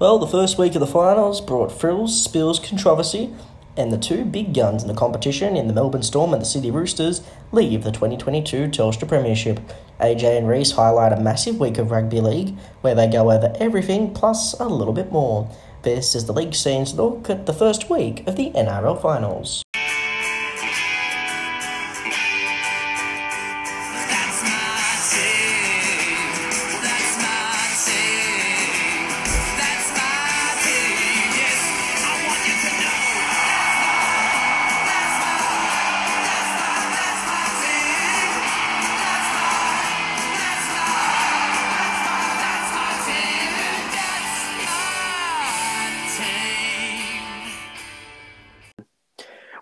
Well, the first week of the finals brought frills, spills, controversy, and the two big guns in the competition in the Melbourne Storm and the Sydney Roosters leave the 2022 Telstra Premiership. AJ and Reece highlight a massive week of rugby league, where they go over everything plus a little bit more. This is the league scenes look at the first week of the NRL Finals.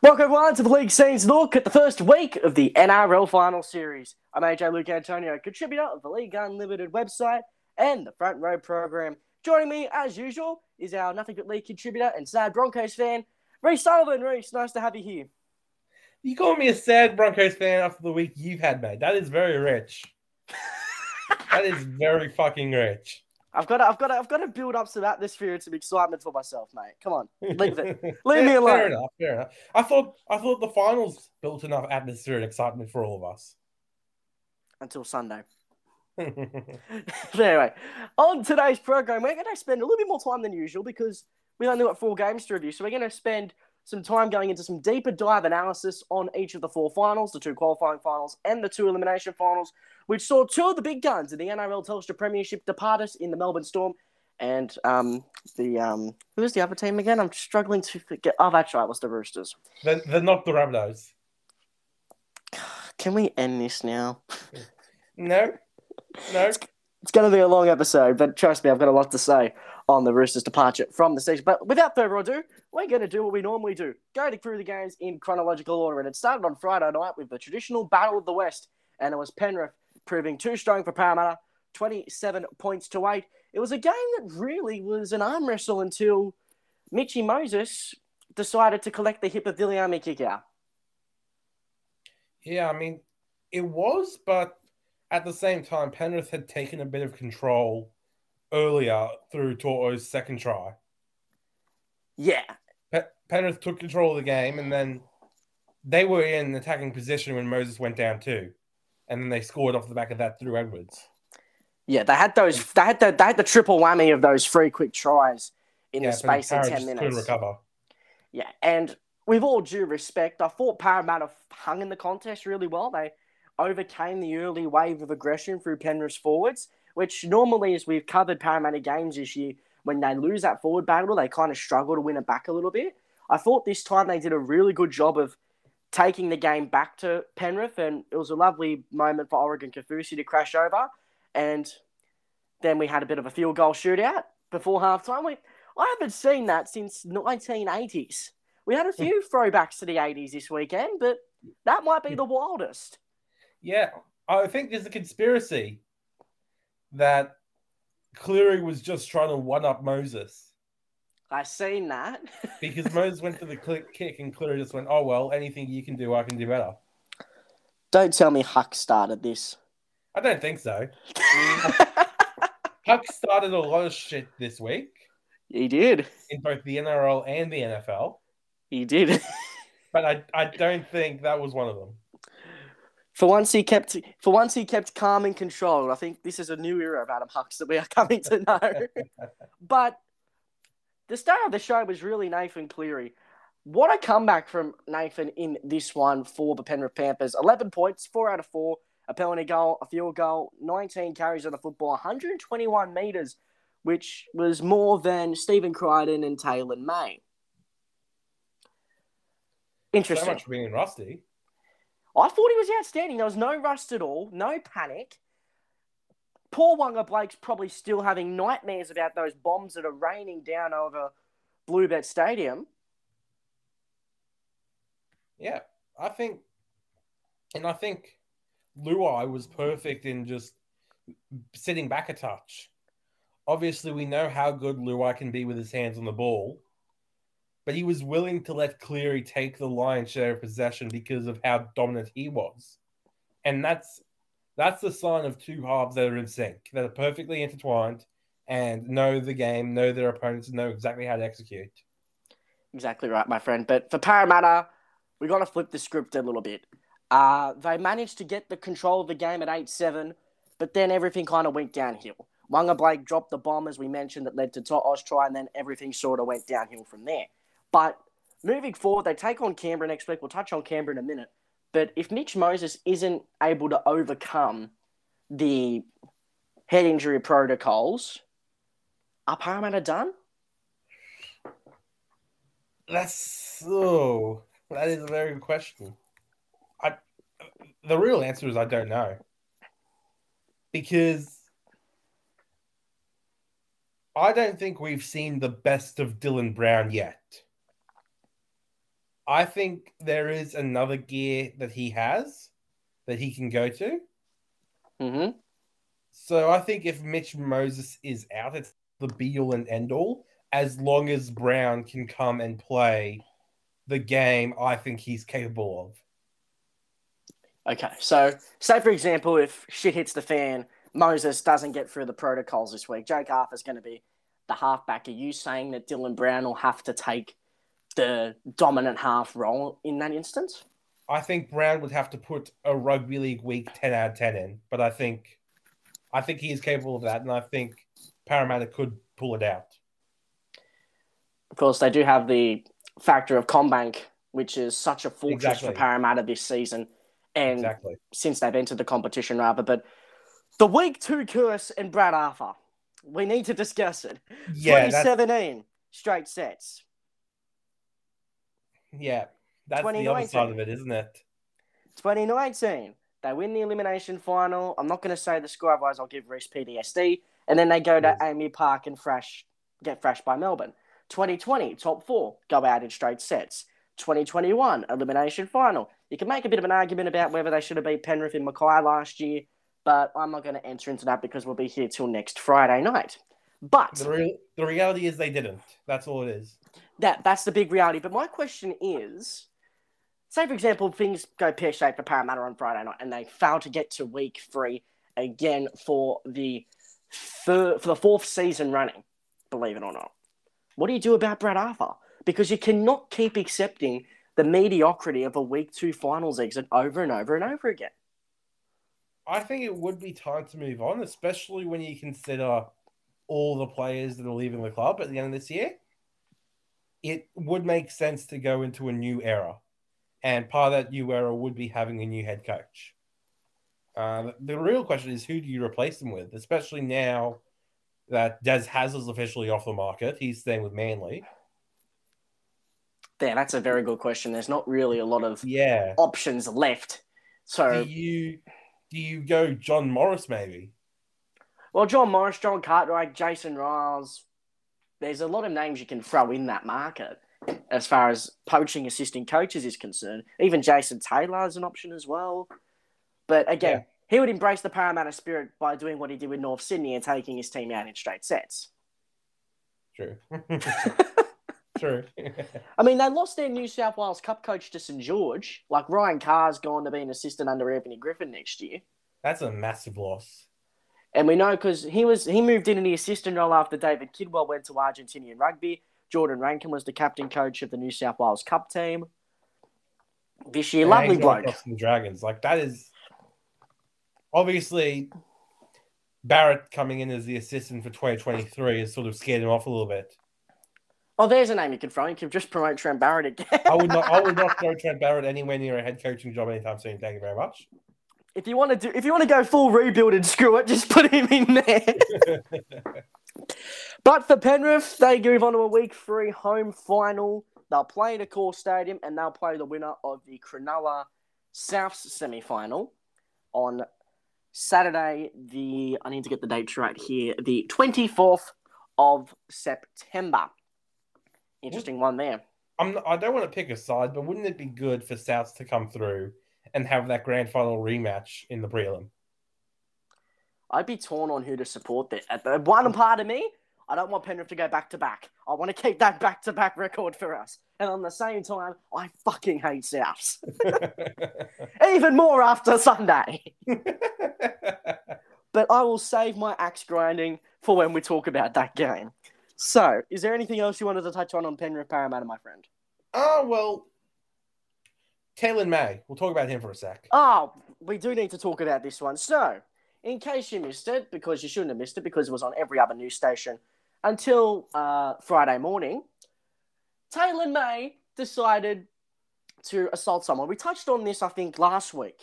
Welcome everyone to the League Scenes Look at the first week of the NRL Final Series. I'm AJ Luke Antonio, contributor of the League Unlimited website and the Front Row program. Joining me, as usual, is our Nothing But League contributor and sad Broncos fan, Reece Sullivan. Reece, nice to have you here. You call me a sad Broncos fan after the week you've had, mate. That is very rich. That is very fucking rich. I've got to build up some atmosphere and some excitement for myself, mate. Come on, leave it. Leave me alone. Fair enough. I thought the finals built enough atmosphere and excitement for all of us. Until Sunday. Anyway, on today's program, we're going to spend a little bit more time than usual because we've only got four games to review. So we're going to spend some time going into some deeper dive analysis on each of the four finals, the two qualifying finals and the two elimination finals, which saw two of the big guns in the NRL Telstra Premiership depart us in the Melbourne Storm. And who was the other team again? I'm struggling to forget. Oh, that's right. It was the Roosters. They're not the Rabbitohs. Can we end this now? No. It's going to be a long episode, but trust me, I've got a lot to say on the Roosters' departure from the season. But without further ado, we're going to do what we normally do, go through the games in chronological order. And it started on Friday night with the traditional Battle of the West, and it was Penrith proving too strong for Parramatta, 27-8. It was a game that really was an arm wrestle until Mitchie Moses decided to collect the hip of Viliami kick out. Yeah, I mean, it was, but at the same time, Penrith had taken a bit of control earlier through To'o's second try. Yeah. Penrith took control of the game, and then they were in attacking position when Moses went down too. And then they scored off the back of that through Edwards. Yeah, they had the triple whammy of those three quick tries in the space of 10 minutes. Couldn't recover. Yeah, and with all due respect, I thought Parramatta hung in the contest really well. They overcame the early wave of aggression through Penrith's forwards, which normally, as we've covered Parramatta games this year, when they lose that forward battle, they kind of struggle to win it back a little bit. I thought this time they did a really good job of taking the game back to Penrith, and it was a lovely moment for Oregon Kaufusi to crash over, and then we had a bit of a field goal shootout before halftime. I haven't seen that since 1980s. We had a few throwbacks to the 80s this weekend, but that might be the wildest. Yeah, I think there's a conspiracy that Cleary was just trying to one-up Moses. I seen that. Because Moses went for the kick and Cleary just went, oh, well, anything you can do, I can do better. Don't tell me Huck started this. I don't think so. Huck started a lot of shit this week. He did. In both the NRL and the NFL. He did. But I don't think that was one of them. For once he kept calm and controlled. I think this is a new era of Adam Hucks that we are coming to know. But the star of the show was really Nathan Cleary. What a comeback from Nathan in this one for the Penrith Panthers. 11 points, 4 out of 4, a penalty goal, a field goal, 19 carries on the football, 121 metres, which was more than Stephen Crichton and Taylor May. Interesting. So much being rusty. I thought he was outstanding. There was no rust at all, no panic. Poor Wonga Blake's probably still having nightmares about those bombs that are raining down over Bluebet Stadium. Yeah, I think Luai was perfect in just sitting back a touch. Obviously, we know how good Luai can be with his hands on the ball. But he was willing to let Cleary take the lion's share of possession because of how dominant he was. And that's the sign of two halves that are in sync, that are perfectly intertwined and know the game, know their opponents, know exactly how to execute. Exactly right, my friend. But for Parramatta, we've got to flip the script a little bit. They managed to get the control of the game at 8-7, but then everything kind of went downhill. Wanga Blake dropped the bomb, as we mentioned, that led to To'o's try, and then everything sort of went downhill from there. But moving forward, they take on Canberra next week. We'll touch on Canberra in a minute. But if Mitch Moses isn't able to overcome the head injury protocols, are Parramatta done? That is a very good question. The real answer is I don't know. Because I don't think we've seen the best of Dylan Brown yet. I think there is another gear that he has that he can go to. Mm-hmm. So I think if Mitch Moses is out, it's the be-all and end-all. As long as Brown can come and play the game I think he's capable of. Okay, so say, for example, if shit hits the fan, Moses doesn't get through the protocols this week. Jake Arthur's going to be the halfback. Are you saying that Dylan Brown will have to take the dominant half role in that instance? I think Brown would have to put a rugby league week 10 out of 10 in, but I think he is capable of that, and I think Parramatta could pull it out. Of course, they do have the factor of Combank, which is such a fortress for Parramatta this season, and since they've entered the competition, rather. But the Week 2 curse and Brad Arthur, we need to discuss it. Yeah, 2017 straight sets. Yeah, that's the other side of it, isn't it? 2019, they win the elimination final. I'm not going to say the score, otherwise I'll give Reece PTSD. And then they go to Amy Park and get thrashed by Melbourne. 2020, top four, go out in straight sets. 2021, elimination final. You can make a bit of an argument about whether they should have beat Penrith in Mackay last year, but I'm not going to enter into that because we'll be here till next Friday night. But the reality is they didn't. That's all it is. That's the big reality. But my question is, say, for example, things go pear-shaped for Parramatta on Friday night and they fail to get to week 3 again for the fourth season running, believe it or not. What do you do about Brad Arthur? Because you cannot keep accepting the mediocrity of a week 2 finals exit over and over and over again. I think it would be time to move on, especially when you consider all the players that are leaving the club at the end of this year. It would make sense to go into a new era. And part of that new era would be having a new head coach. The real question is, who do you replace them with? Especially now that Des Hasler's officially off the market. He's staying with Manly. Yeah, that's a very good question. There's not really a lot of options left. So do you go John Morris maybe? Well, John Morris, John Cartwright, Jason Riles. There's a lot of names you can throw in that market as far as poaching assistant coaches is concerned. Even Jason Taylor is an option as well. But again, he would embrace the Parramatta spirit by doing what he did with North Sydney and taking his team out in straight sets. True. True. I mean, they lost their New South Wales Cup coach to St George. Like, Ryan Carr's gone to be an assistant under Anthony Griffin next year. That's a massive loss. And we know because he moved in the assistant role after David Kidwell went to Argentinian rugby. Jordan Rankin was the captain coach of the New South Wales Cup team this year. Lovely bloke. Boston Dragons. Like, that is... Obviously, Barrett coming in as the assistant for 2023 has sort of scared him off a little bit. Oh, there's a name you can throw. You can just promote Trent Barrett again. I would not throw Trent Barrett anywhere near a head coaching job anytime soon. Thank you very much. If you want to go full rebuild and screw it, just put him in there. But for Penrith, they move on to a week 3 home final. They'll play at a core stadium and they'll play the winner of the Cronulla Souths semi-final on Saturday, I need to get the dates right here, the 24th of September. Interesting one there. I don't want to pick a side, but wouldn't it be good for Souths to come through and have that grand final rematch in the prelim? I'd be torn on who to support there. One part of me, I don't want Penrith to go back-to-back. I want to keep that back-to-back record for us. And on the same time, I fucking hate Souths. Even more after Sunday. but I will save my axe grinding for when we talk about that game. So, is there anything else you wanted to touch on Penrith Parramatta, my friend? Oh, well, Taylor May. We'll talk about him for a sec. Oh, we do need to talk about this one. So, in case you missed it, because you shouldn't have missed it, because it was on every other news station until Friday morning, Taylor May decided to assault someone. We touched on this, I think, last week.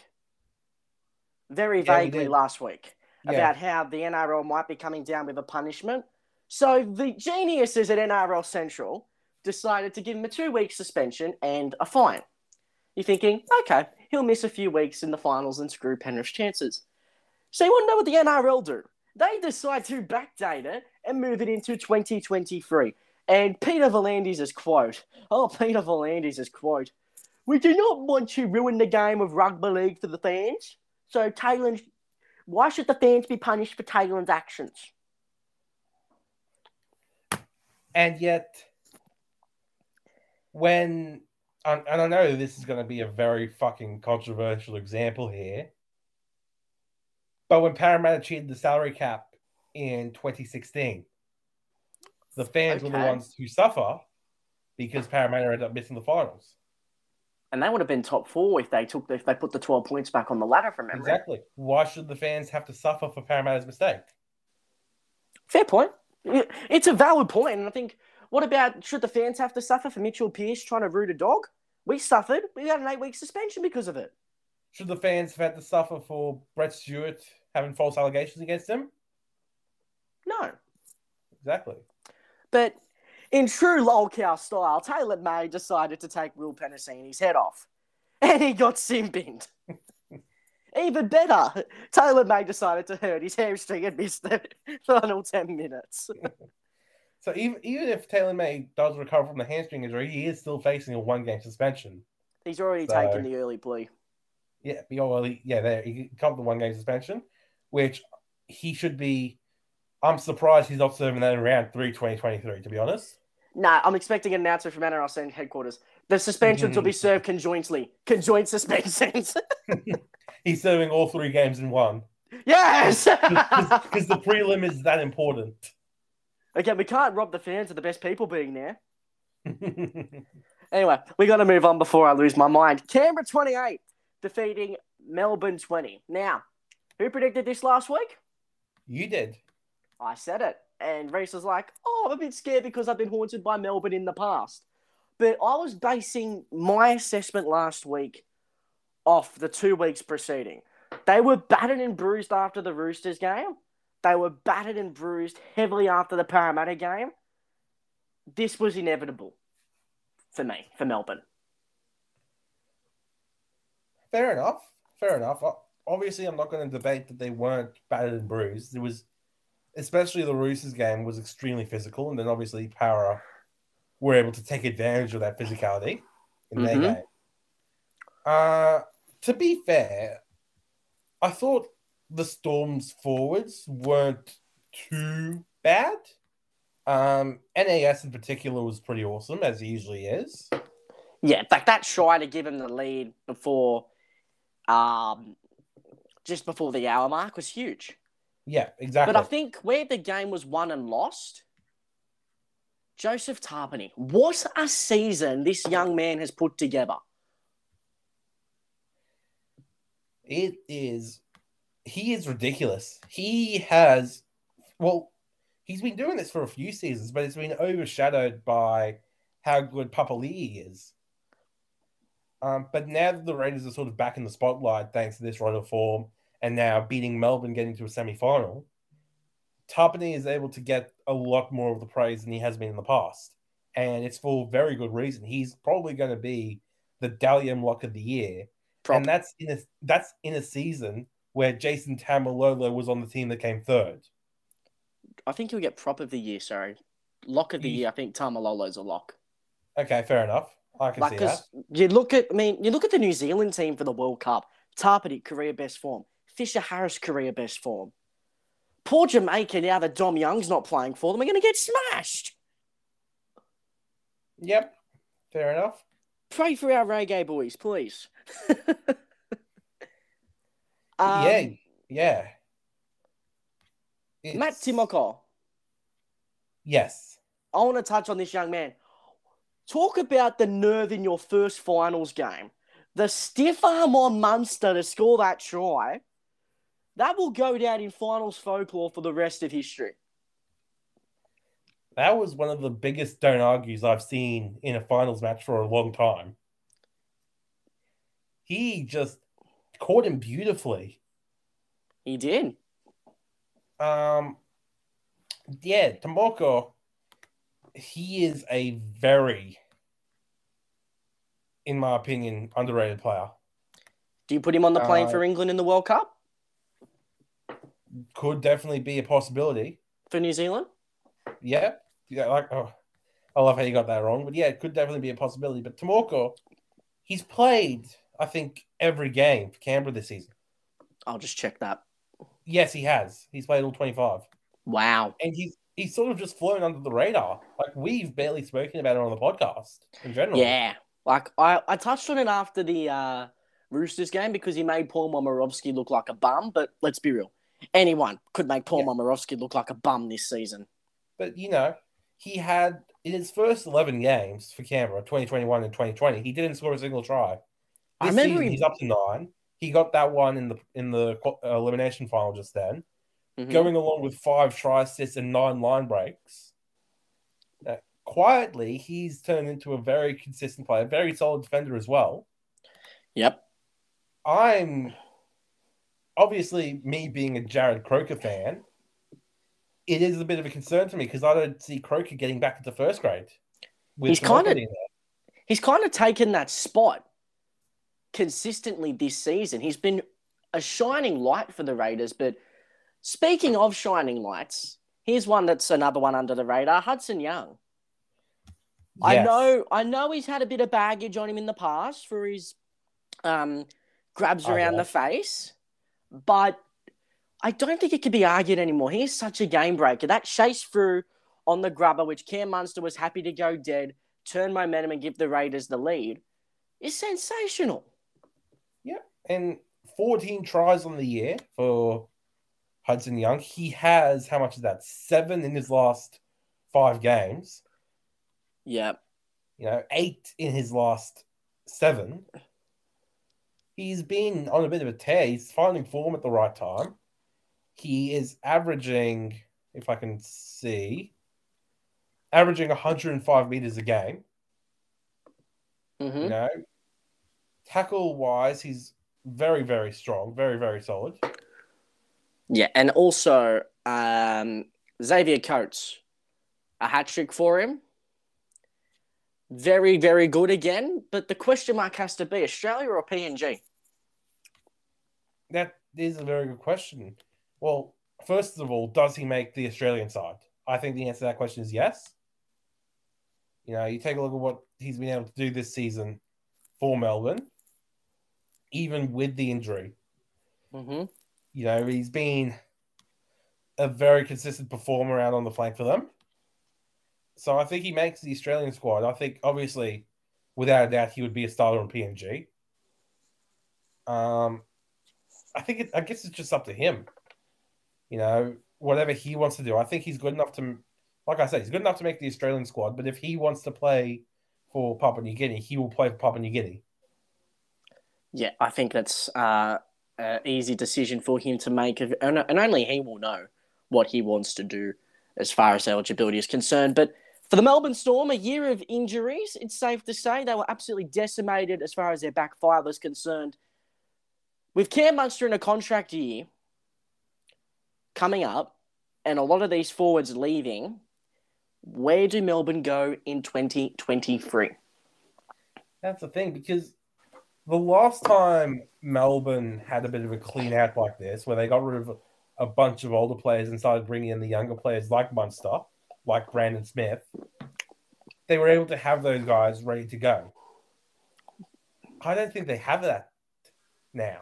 Very vaguely last week. Yeah. About how the NRL might be coming down with a punishment. So the geniuses at NRL Central decided to give him a 2-week suspension and a fine. You're thinking, okay, he'll miss a few weeks in the finals and screw Penrith's chances. So you want to know what the NRL do? They decide to backdate it and move it into 2023. And Peter V'landys' quote, "We do not want to ruin the game of rugby league for the fans. So Taylor, why should the fans be punished for Taylor's actions?" And yet, when, and I know this is going to be a very fucking controversial example here, but when Parramatta cheated the salary cap in 2016, the fans were the ones who suffer because Parramatta ended up missing the finals. And they would have been top four if they took if they put the 12 points back on the ladder from memory. Exactly. Why should the fans have to suffer for Parramatta's mistake? Fair point. It's a valid point, and I think, what about, should the fans have to suffer for Mitchell Pearce trying to root a dog? We suffered. We had an 8-week suspension because of it. Should the fans have had to suffer for Brett Stewart having false allegations against him? No. Exactly. But in true lolcow style, Taylor May decided to take Will Penasini's head off, and he got sin-binned. Even better, Taylor May decided to hurt his hamstring and missed the final 10 minutes. So even if Taylor May does recover from the hamstring injury, he is still facing a one-game suspension. He's already taken the early plea. Yeah, he got the one-game suspension, which he should be... I'm surprised he's not serving that in round 3, 2023, to be honest. Nah, I'm expecting an announcement from NRL headquarters. The suspensions will be served conjointly. Conjoint suspensions. He's serving all 3 games in one. Yes! Because the prelim is that important. Again, we can't rob the fans of the best people being there. Anyway, we got to move on before I lose my mind. Canberra 28 defeating Melbourne 20. Now, who predicted this last week? You did. I said it. And Reese was like, oh, I'm a bit scared because I've been haunted by Melbourne in the past. But I was basing my assessment last week off the 2 weeks preceding. They were battered and bruised after the Roosters game. They were battered and bruised heavily after the Parramatta game. This was inevitable for me, for Melbourne. Fair enough. Fair enough. Obviously, I'm not going to debate that they weren't battered and bruised. It was, especially the Roosters game, was extremely physical, and then obviously Parra were able to take advantage of that physicality in their game. To be fair, I thought the Storm's forwards weren't too bad. NAS in particular was pretty awesome, as he usually is. Yeah, in fact, that try to give him the lead before, just before the hour mark was huge. Yeah, exactly. But I think where the game was won and lost, Joseph Tarpany. What a season this young man has put together. It is. He is ridiculous. He has. Well, he's been doing this for a few seasons, but it's been overshadowed by how good Papali'i is. But now that the Raiders are sort of back in the spotlight thanks to this run of form, and now beating Melbourne, getting to a semi-final, Tarpany is able to get a lot more of the praise than he has been in the past. And it's for very good reason. He's probably going to be the Dalian lock of the year. Probably. And that's in a season where Jason Taumalolo was on the team that came third. I think he'll get prop of the year, sorry. Lock of the year, I think Taumalolo's a lock. Okay, fair enough. I can see that. You look at the New Zealand team for the World Cup. Tarpany, career best form. Fisher-Harris, career best form. Poor Jamaica, now that Dom Young's not playing for them, are going to get smashed. Yep, fair enough. Pray for our reggae boys, please. Yeah. It's... Matt Timoko. Yes. I want to touch on this young man. Talk about the nerve in your first finals game. The stiff arm on Munster to score that try, that will go down in finals folklore for the rest of history. That was one of the biggest don't argues I've seen in a finals match for a long time. He just caught him beautifully. He did. Yeah, Timoko, he is a very, in my opinion, underrated player. Do you put him on the plane for England in the World Cup? Could definitely be a possibility. For New Zealand? Yeah, like, oh, I love how you got that wrong. But yeah, it could definitely be a possibility. But Timoko, he's played, I think, every game for Canberra this season. I'll just check that. Yes, he has. He's played all 25. Wow. And he's sort of just flown under the radar. Like, we've barely spoken about it on the podcast in general. Yeah. Like, I touched on it after the Roosters game because he made Paul Momirovski look like a bum. But let's be real. Anyone could make Paul Momirovski look like a bum this season. But, you know, he had, in his first 11 games for Canberra, 2021 and 2020, he didn't score a single try. This season, he's up to 9. He got that one in the elimination final just then, going along with 5 try assists and 9 line breaks. Quietly, he's turned into a very consistent player, very solid defender as well. Yep. I'm, obviously, me being a Jared Croker fan, it is a bit of a concern to me because I don't see Croker getting back into first grade. He's kind of taken that spot consistently this season. He's been a shining light for the Raiders. But speaking of shining lights, here's one that's another one under the radar: Hudson Young. Yes. I know he's had a bit of baggage on him in the past for his grabs around the face, but I don't think it could be argued anymore. He's such a game breaker. That chase through on the grubber, which Cam Munster was happy to go dead, turn momentum and give the Raiders the lead, is sensational. Yeah, and 14 tries on the year for Hudson Young. He has, how much is that? 7 in his last 5 games. Yeah. You know, 8 in his last 7. He's been on a bit of a tear. He's finding form at the right time. He is averaging, if I can see, 105 meters a game. You know, tackle-wise, he's very, very strong, very, very solid. Yeah, and also Xavier Coates, a hat-trick for him. Very, very good again, but the question mark has to be Australia or PNG? That is a very good question. Well, first of all, does he make the Australian side? I think the answer to that question is yes. You know, you take a look at what he's been able to do this season for Melbourne, even with the injury. You know, he's been a very consistent performer out on the flank for them. So I think he makes the Australian squad. I think, obviously, without a doubt, he would be a starter on PNG. I guess it's just up to him. You know, whatever he wants to do. I think he's good enough to, like I said, he's good enough to make the Australian squad. But if he wants to play for Papua New Guinea, he will play for Papua New Guinea. Yeah, I think that's an easy decision for him to make. And only he will know what he wants to do as far as eligibility is concerned. But for the Melbourne Storm, a year of injuries, it's safe to say they were absolutely decimated as far as their back five was concerned. With Cam Munster in a contract year coming up, and a lot of these forwards leaving, where do Melbourne go in 2023? That's the thing, because the last time Melbourne had a bit of a clean out like this, where they got rid of a bunch of older players and started bringing in the younger players like Munster, like Brandon Smith, they were able to have those guys ready to go. I don't think they have that now.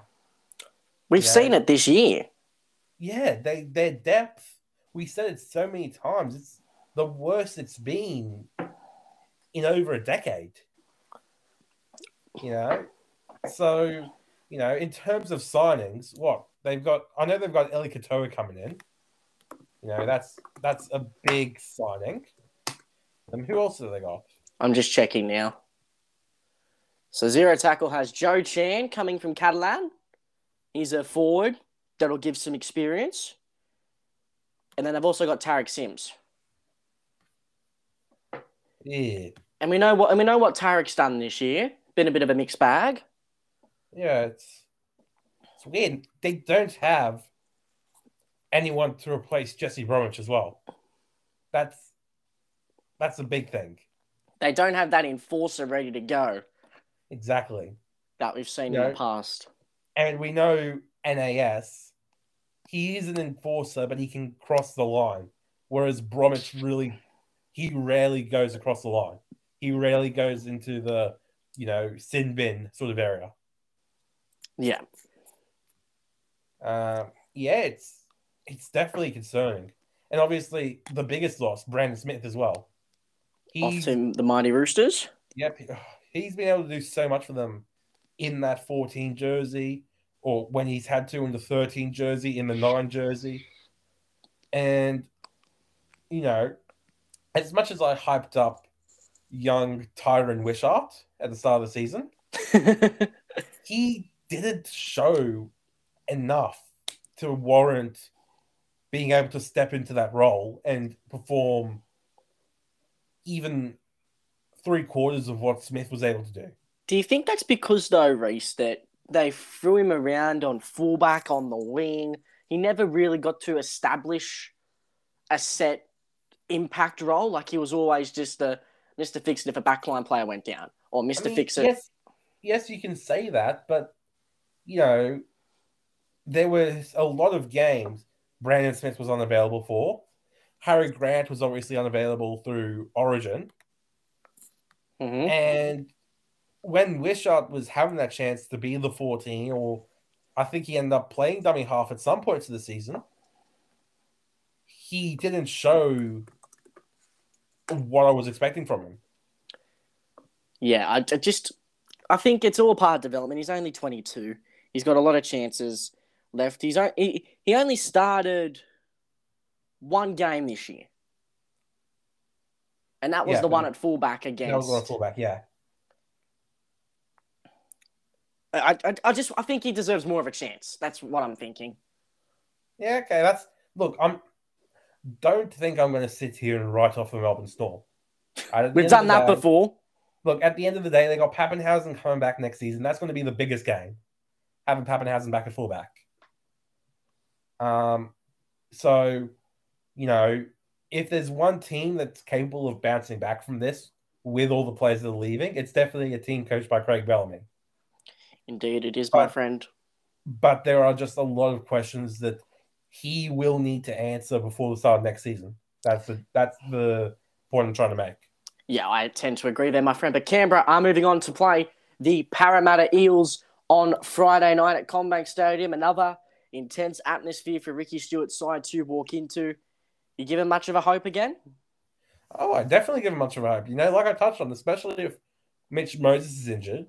We've seen it this year. Yeah, their depth, we said it so many times, it's the worst it's been in over a decade. You know? So, you know, in terms of signings, I know they've got Eli Katoa coming in. You know, that's a big signing. Who else have they got? I'm just checking now. So zero tackle has Joe Chan coming from Catalan. He's a forward that'll give some experience. And then they've also got Tarek Sims. Yeah. And we know what Tarek's done this year. Been a bit of a mixed bag. Yeah, it's weird. They don't have anyone to replace Jesse Bromwich as well. That's a big thing. They don't have that enforcer ready to go. Exactly. That we've seen in the past. And we know NAS, he is an enforcer, but he can cross the line. Whereas Bromwich he rarely goes across the line. He rarely goes into the, sin bin sort of area. Yeah. It's definitely concerning. And obviously the biggest loss, Brandon Smith as well. Off to the mighty Roosters. Yep. He's been able to do so much for them in that 14 jersey, or when he's had to in the 13 jersey, in the 9 jersey. And, as much as I hyped up young Tyron Wishart at the start of the season, he didn't show enough to warrant being able to step into that role and perform even 3/4 of what Smith was able to do. Do you think that's because, though, Reece, that they threw him around on fullback, on the wing? He never really got to establish a set impact role. Like, he was always just a Mr. Fix-It if a backline player went down, or Mr. Fix-It. Yes, you can say that, but, there was a lot of games Brandon Smith was unavailable for. Harry Grant was obviously unavailable through Origin. Mm-hmm. And when Wishart was having that chance to be the 14, or I think he ended up playing dummy half at some points of the season, he didn't show what I was expecting from him. Yeah, I think it's all part of development. He's only 22. He's got a lot of chances left. He only started one game this year. And that was the one at fullback against. That was the one at fullback, yeah. I think he deserves more of a chance. That's what I'm thinking. Yeah, okay. Don't think I'm going to sit here and write off the Melbourne Storm. We've done that before. Look, at the end of the day, they got Pappenhausen coming back next season. That's going to be the biggest game, having Pappenhausen back at fullback. If there's one team that's capable of bouncing back from this with all the players that are leaving, it's definitely a team coached by Craig Bellamy. Indeed, it is, my friend. But there are just a lot of questions that he will need to answer before the start of next season. That's the point I'm trying to make. Yeah, I tend to agree there, my friend. But Canberra are moving on to play the Parramatta Eels on Friday night at CommBank Stadium. Another intense atmosphere for Ricky Stewart's side to walk into. You give him much of a hope again? Oh, I definitely give him much of a hope. Like I touched on, especially if Mitchie Moses is injured,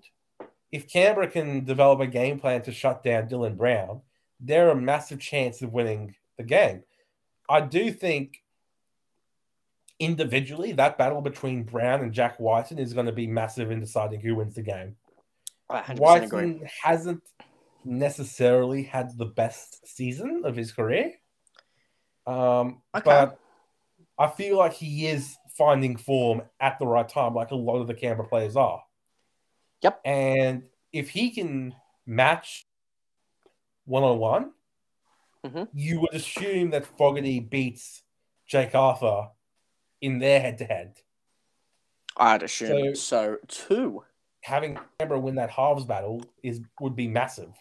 if Canberra can develop a game plan to shut down Dylan Brown, they're a massive chance of winning the game. I do think individually that battle between Brown and Jack Wyton is going to be massive in deciding who wins the game. I 100% Wyton agree. Hasn't necessarily had the best season of his career. But I feel like he is finding form at the right time, like a lot of the Canberra players are. Yep. And if he can match one-on-one, you would assume that Fogarty beats Jake Arthur in their head-to-head. I'd assume so too. Having Canberra win that halves battle would be massive.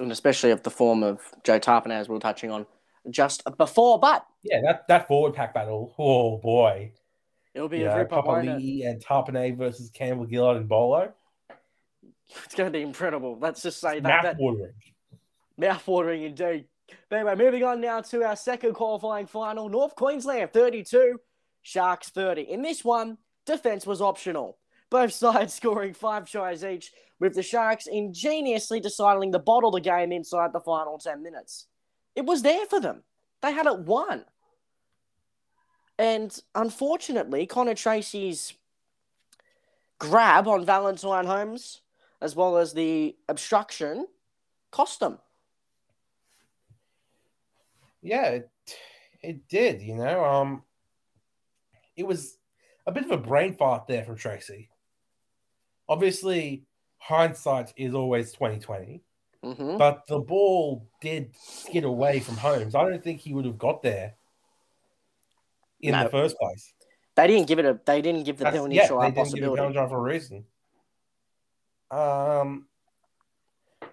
And especially if the form of Joe Tarpany, as we were touching on just before, but... Yeah, that forward pack battle, oh boy. It'll be a Papali'i and Tarpany versus Campbell, Gillard and Bolo. It's going to be incredible. Let's just say that. Mouth-watering. Mouth-watering indeed. But anyway, moving on now to our second qualifying final. North Queensland 32, Sharks 30. In this one, defence was optional. Both sides scoring 5 tries each, with the Sharks ingeniously deciding to bottle the game inside the final 10 minutes. It was there for them. They had it won. And unfortunately, Connor Tracy's grab on Valentine Holmes, as well as the obstruction, cost them. Yeah, it did, you know. It was a bit of a brain fart there from Tracy. Obviously, hindsight is always 20/20, but the ball did skid away from Holmes. I don't think he would have got there in the first place. They didn't give it a. They didn't give the penalty try a possibility. They didn't give the penalty try for a reason.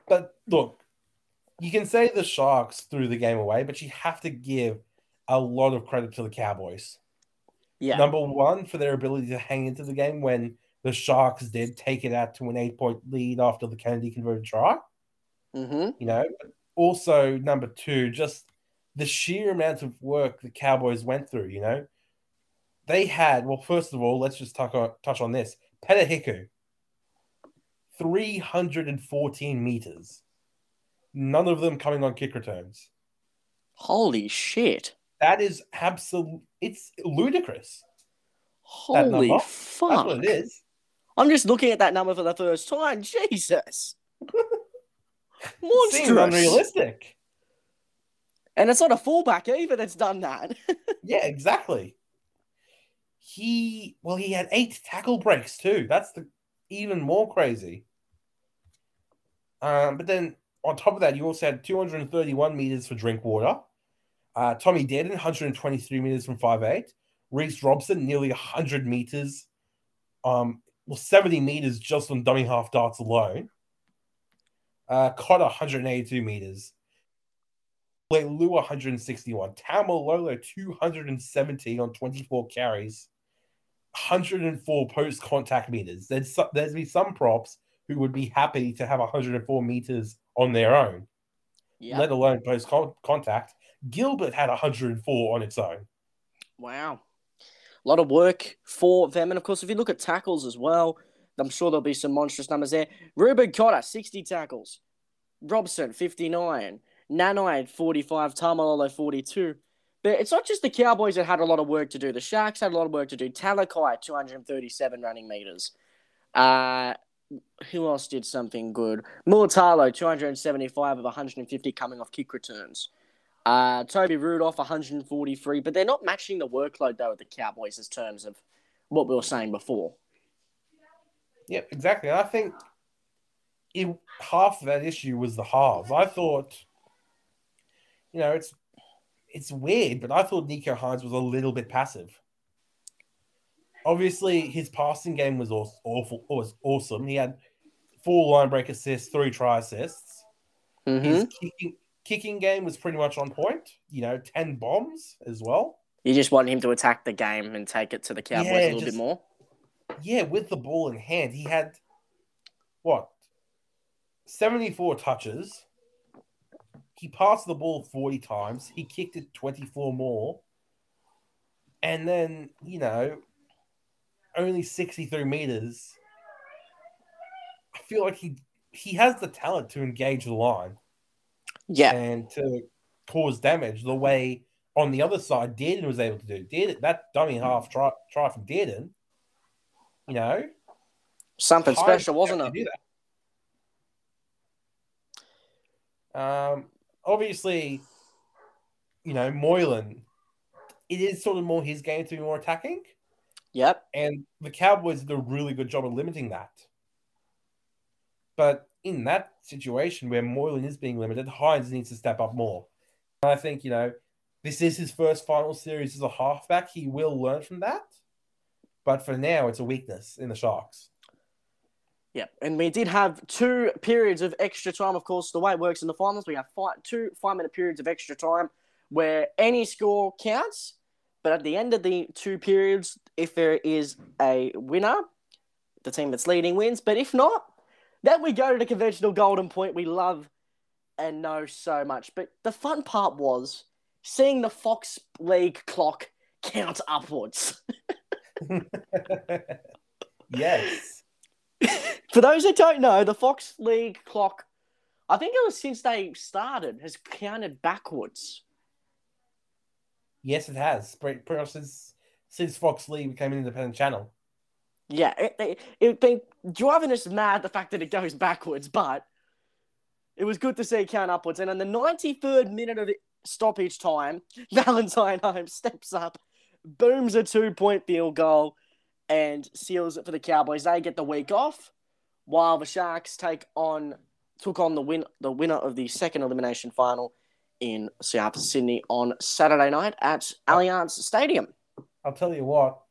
But look, you can say the Sharks threw the game away, but you have to give a lot of credit to the Cowboys. Yeah. Number one, for their ability to hang into the game when the Sharks did take it out to an 8-point lead after the Kennedy converted try. You know, but also number two, just the sheer amount of work the Cowboys went through. You know, they had, well, first of all, let's just touch on this. Petahiku, 314 meters, none of them coming on kick returns. Holy shit. That is absolute. It's ludicrous. Holy fuck. That's what it is. I'm just looking at that number for the first time. Jesus. Monstrous. Seems unrealistic. And it's not a fullback either that's done that. Yeah, exactly. He had 8 tackle breaks too. That's even more crazy. But then on top of that, you also had 231 meters for Drinkwater. Tommy Dearden, 123 meters from 5'8". Reece Robson, nearly 100 meters. 70 meters just on dummy half darts alone. Cotter, 182 meters. Leilua, 161. Taumalolo, 217 on 24 carries. 104 post-contact meters. There'd be some props who would be happy to have 104 meters on their own, let alone post-contact. Gilbert had 104 on its own. Wow. A lot of work for them. And, of course, if you look at tackles as well, I'm sure there'll be some monstrous numbers there. Ruben Cotter, 60 tackles. Robson, 59. Nanai, 45. Taumalolo, 42. But it's not just the Cowboys that had a lot of work to do. The Sharks had a lot of work to do. Talakai, 237 running meters. Who else did something good? Muatalo, 275 of 150 coming off kick returns. Toby Rudolph, 143. But they're not matching the workload, though, with the Cowboys in terms of what we were saying before. Yep, exactly. I think half of that issue was the halves. I thought, you know, it's weird, but I thought Nico Hines was a little bit passive. Obviously, his passing game was awful. Was awesome. He had 4 line break assists, 3 try assists. His kicking game was pretty much on point. You know, 10 bombs as well. You just want him to attack the game and take it to the Cowboys bit more. Yeah, with the ball in hand, he had, 74 touches. He passed the ball 40 times. He kicked it 24 more. And then, you know, only 63 meters. I feel like he has the talent to engage the line. Yeah. And to cause damage the way on the other side Dearden was able to do. Dearden, that dummy half try from Dearden, you know. Something special, wasn't it? Obviously, you know, Moylan, it is sort of more his game to be more attacking. Yep. And the Cowboys did a really good job of limiting that. But in that situation where Moylan is being limited, Hines needs to step up more. And I think, you know, this is his first final series as a halfback. He will learn from that. But for now, it's a weakness in the Sharks. Yeah, and we did have 2 periods of extra time. Of course, the way it works in the finals, we have 2 5-minute periods of extra time where any score counts. But at the end of the 2 periods, if there is a winner, the team that's leading wins. But if not, then we go to the conventional golden point we love and know so much. But the fun part was seeing the Fox League clock count upwards. Yes. For those that don't know, the Fox League clock, I think it was since they started, has counted backwards. Yes, it has. Pretty much since since Fox League became an independent channel. Yeah, it's been driving us mad, the fact that it goes backwards, but it was good to see it count upwards. And in the 93rd minute of stoppage time, Valentine Holmes steps up, booms a two-point field goal, and seals it for the Cowboys. They get the week off, while the Sharks took on the winner of the second elimination final in South Sydney on Saturday night at Allianz Stadium. I'll tell you what,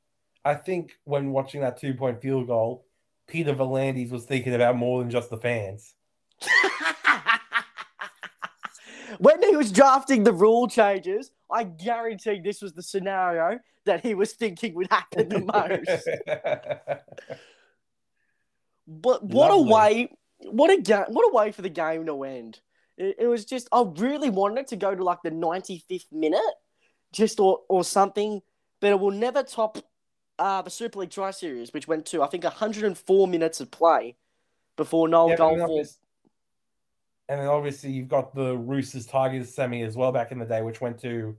I think when watching that two-point field goal, Peter V'landys was thinking about more than just the fans. When he was drafting the rule changes, I guarantee this was the scenario that he was thinking would happen the most. But what a way for the game to end. It was just, I really wanted it to go to like the 95th minute, just or something. But it will never top the Super League Tri Series, which went to, I think, 104 minutes of play before Noel Goldford. And then obviously you've got the Roosters Tigers semi as well back in the day, which went to,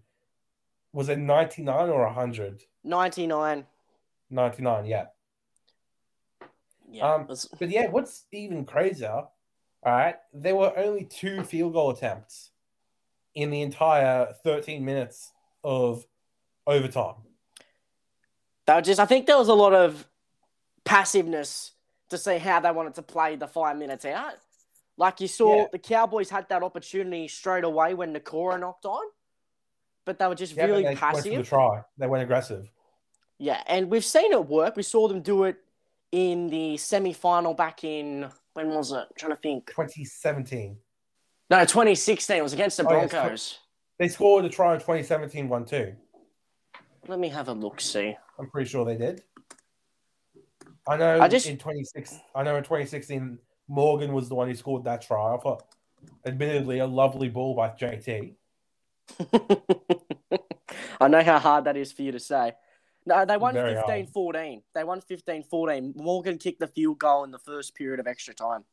was it 99 or 100? 99. 99, yeah. Yeah. But yeah, what's even crazier, all right, there were only two field goal attempts in the entire 13 minutes of overtime. That was just, I think there was a lot of passiveness to see how they wanted to play the 5 minutes out. Like you saw, the Cowboys had that opportunity straight away when Nakora knocked on, but they were just really passive. Went for the try. They went aggressive. Yeah, and we've seen it work. We saw them do it in the semi-final back in, when was it? I'm trying to think. 2017. No, 2016. It was against the Broncos. Yes. They scored a try in 2017 one too. Let me have a look, see. I'm pretty sure they did. I know in 2016... Morgan was the one who scored that try off admittedly a lovely ball by JT. I know how hard that is for you to say. No, they won 15-14. They won 15-14. Morgan kicked the field goal in the first period of extra time.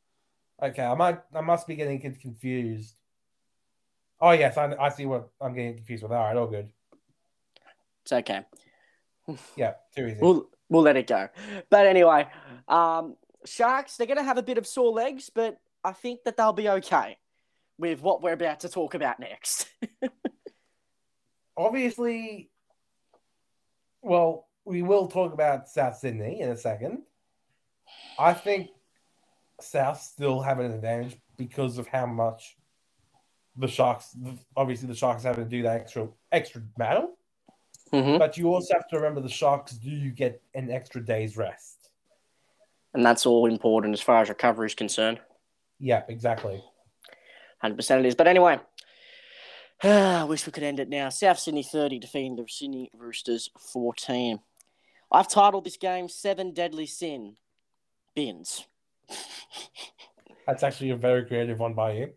Okay, I must be getting confused. Oh, yes, I see what I'm getting confused with. All right, all good. It's okay. Yeah, too easy. We'll let it go. But anyway, Sharks, they're going to have a bit of sore legs, but I think that they'll be okay with what we're about to talk about next. Obviously, well, we will talk about South Sydney in a second. I think South still have an advantage because of how much the Sharks have to do that extra battle. Mm-hmm. But you also have to remember the Sharks do get an extra day's rest. And that's all important as far as recovery is concerned. Yeah, exactly. 100% it is. But anyway, I wish we could end it now. South Sydney 30 defeating the Sydney Roosters 14. I've titled this game 7 Deadly Sin Bins. That's actually a very creative one by you.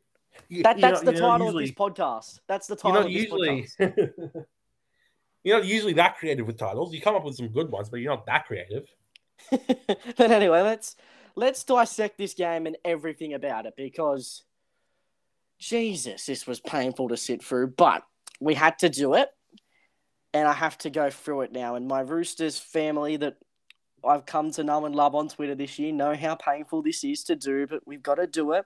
That's the title of this podcast. You're not usually that creative with titles. You come up with some good ones, but you're not that creative. But anyway, let's dissect this game and everything about it, because Jesus, this was painful to sit through, but we had to do it, and I have to go through it now. And my Roosters family that I've come to know and love on Twitter this year know how painful this is to do, but we've got to do it.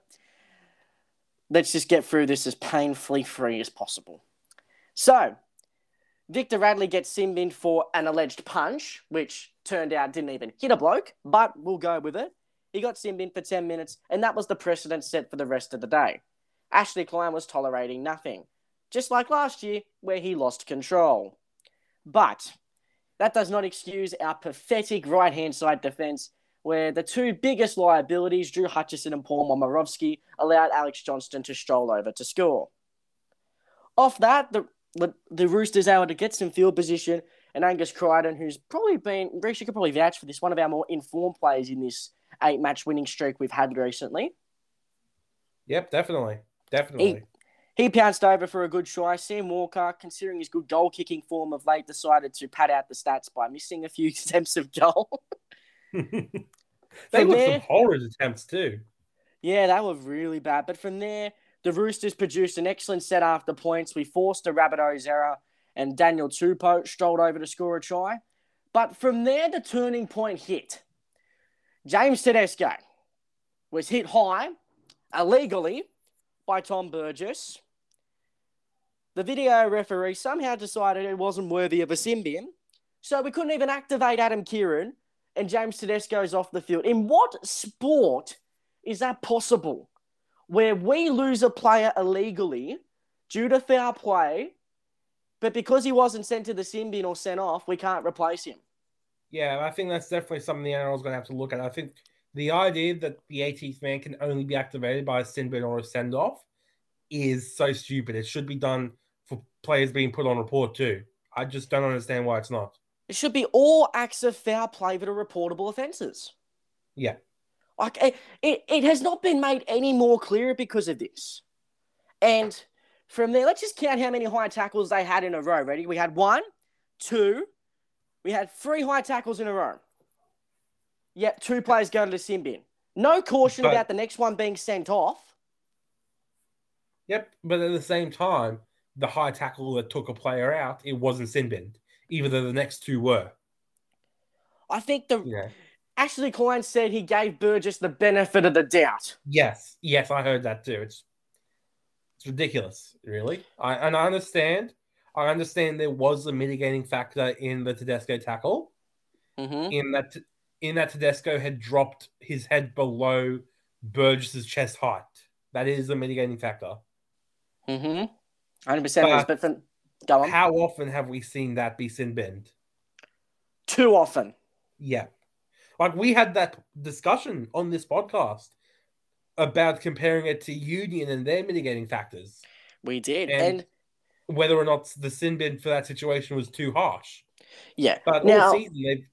Let's just get through this as painfully free as possible. So Victor Radley gets sin-binned for an alleged punch, which turned out didn't even hit a bloke, but we'll go with it. He got sin-binned for 10 minutes, and that was the precedent set for the rest of the day. Ashley Klein was tolerating nothing, just like last year where he lost control. But that does not excuse our pathetic right-hand side defence, where the two biggest liabilities, Drew Hutchison and Paul Momirovski, allowed Alex Johnston to stroll over to score. Off that, the Roosters able to get some field position, and Angus Crichton, who's probably been, Reece, you could probably vouch for this, one of our more informed players in this 8-match winning streak we've had recently. Yep, definitely. Definitely. He pounced over for a good try. Sam Walker, considering his good goal-kicking form of late, decided to pad out the stats by missing a few attempts of goal. They were some horrid attempts too. Yeah, they were really bad. But from there, the Roosters produced an excellent set after points. We forced a Rabbitohs error, and Daniel Tupou strolled over to score a try. But from there, the turning point hit. James Tedesco was hit high, illegally, by Tom Burgess. The video referee somehow decided it wasn't worthy of a Symbian, so we couldn't even activate Adam Kieran, and James Tedesco's off the field. In what sport is that possible, where we lose a player illegally due to foul play, but because he wasn't sent to the Symbian or sent off, we can't replace him? Yeah, I think that's definitely something the NRL is going to have to look at. I think the idea that the 18th man can only be activated by a Symbian or a send-off is so stupid. It should be done for players being put on report too. I just don't understand why it's not. It should be all acts of foul play that are reportable offences. Yeah. Like, it has not been made any more clear because of this. And from there, let's just count how many high tackles they had in a row. Ready? We had 1, 2... We had 3 high tackles in a row. Yep, 2 players going to the Symbian. No caution about the next one being sent off. Yep, but at the same time, the high tackle that took a player out, it wasn't Symbian, even though the next 2 were. I think Ashley Klein said he gave Burgess the benefit of the doubt. Yes, I heard that too. It's ridiculous, really. I understand there was a mitigating factor in the Tedesco tackle, in that Tedesco had dropped his head below Burgess's chest height. That is a mitigating factor. 100%. Go on. How often have we seen that be sin-binned? Too often. Yeah. Like, we had that discussion on this podcast about comparing it to Union and their mitigating factors. We did. And whether or not the sin bin for that situation was too harsh. Yeah. But now,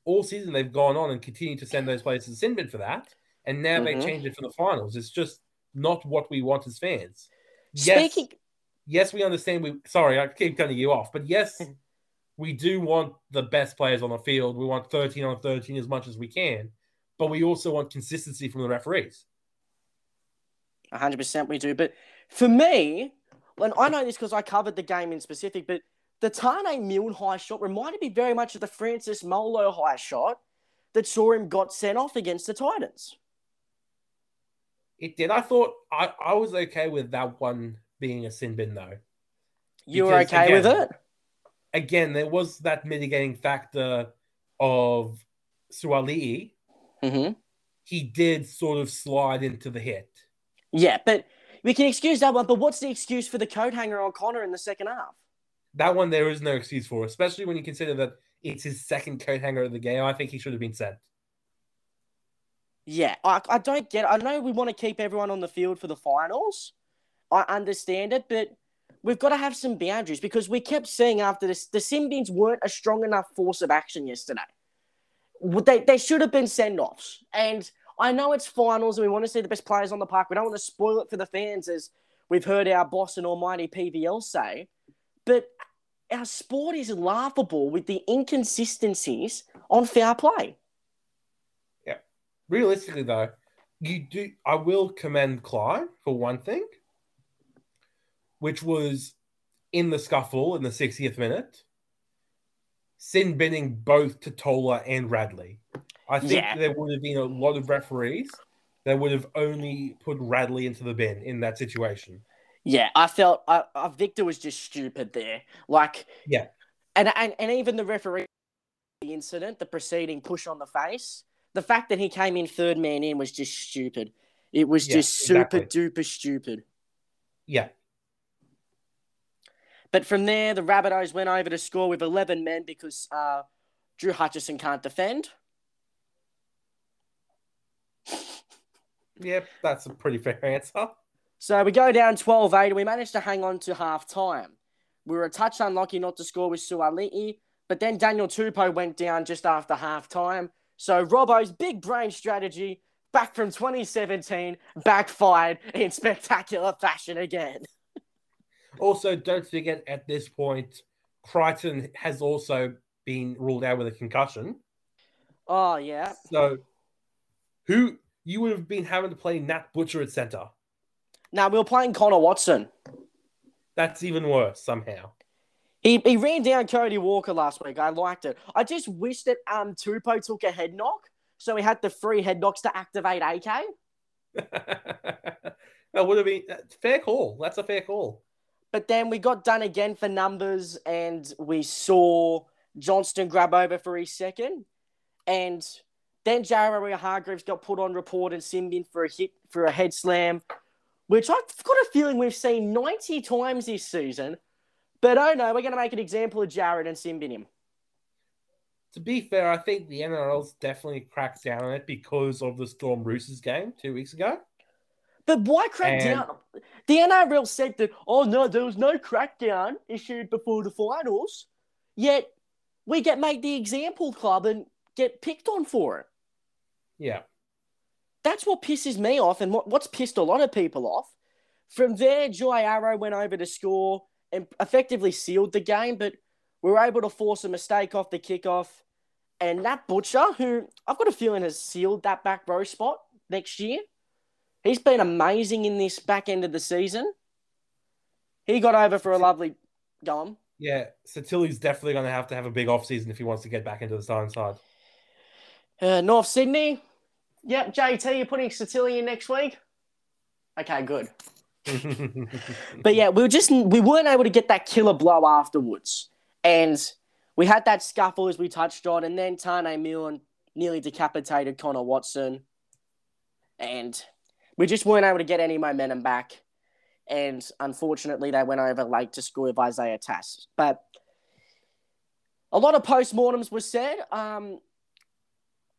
all season they've gone on and continued to send those players to the sin bin for that, and now they changed it for the finals. It's just not what we want as fans. Yes, we understand. Sorry, I keep cutting you off. But yes, we do want the best players on the field. We want 13 on 13 as much as we can. But we also want consistency from the referees. 100% we do. But for me... And I know this because I covered the game in specific, but the Tane Milne high shot reminded me very much of the Francis Molo high shot that saw him got sent off against the Titans. It did. I thought I was okay with that one being a sin bin, though. You were okay with it? Again, there was that mitigating factor of Suaalii. He did sort of slide into the hit. Yeah, but... we can excuse that one, but what's the excuse for the coat hanger on Connor in the second half? That one there is no excuse for, especially when you consider that it's his second coat hanger of the game. I think he should have been sent. Yeah, I don't get it. I know we want to keep everyone on the field for the finals. I understand it, but we've got to have some boundaries because we kept seeing after this, the Symbians weren't a strong enough force of action yesterday. They should have been send-offs, and... I know it's finals and we want to see the best players on the park. We don't want to spoil it for the fans, as we've heard our boss and almighty PVL say. But our sport is laughable with the inconsistencies on fair play. Yeah. Realistically, though, I will commend Klein for one thing, which was in the scuffle in the 60th minute, sin-binning both Totola and Radley. I think there would have been a lot of referees that would have only put Radley into the bin in that situation. Yeah, I felt Victor was just stupid there. Like, yeah, and even the referee, the incident, the preceding push on the face, the fact that he came in third man in was just stupid. It was just super duper stupid. Yeah. But from there, the Rabbitohs went over to score with 11 men because Drew Hutchison can't defend. Yep, that's a pretty fair answer. So we go down 12-8 and we managed to hang on to half-time. We were a touch unlucky not to score with Suaalii, but then Daniel Tupou went down just after half-time. So Robbo's big brain strategy back from 2017 backfired in spectacular fashion again. Also, don't forget at this point, Crichton has also been ruled out with a concussion. Oh, yeah. So who... you would have been having to play Nat Butcher at centre. Now, we were playing Connor Watson. That's even worse somehow. He ran down Cody Walker last week. I liked it. I just wish that Tupou took a head knock, so he had the free head knocks to activate AK. That would have been fair call. That's a fair call. But then we got done again for numbers, and we saw Johnston grab over for his second. And then Jeremiah Hargreaves got put on report and simmed in for a hit for a head slam, which I've got a feeling we've seen 90 times this season. But oh no, we're going to make an example of Jared and Simbin him. To be fair, I think the NRL's definitely cracked down on it because of the Storm Roosters game 2 weeks ago. But why crack down? The NRL said that, oh no, there was no crackdown issued before the finals, yet we get made the example club and get picked on for it. Yeah. That's what pisses me off and what's pissed a lot of people off. From there, Jai Arrow went over to score and effectively sealed the game, but we were able to force a mistake off the kickoff. And Nat Butcher, who I've got a feeling has sealed that back row spot next year, he's been amazing in this back end of the season. He got over for a lovely go. Yeah, so Tilly's definitely going to have a big offseason if he wants to get back into the starting side. North Sydney. Yep, JT, you're putting Satilli in next week? Okay, good. But yeah, we weren't able to get that killer blow afterwards, and we had that scuffle as we touched on, and then Tane Milne nearly decapitated Connor Watson, and we just weren't able to get any momentum back, and unfortunately they went over late to score with Isaiah Tass. But a lot of postmortems were said.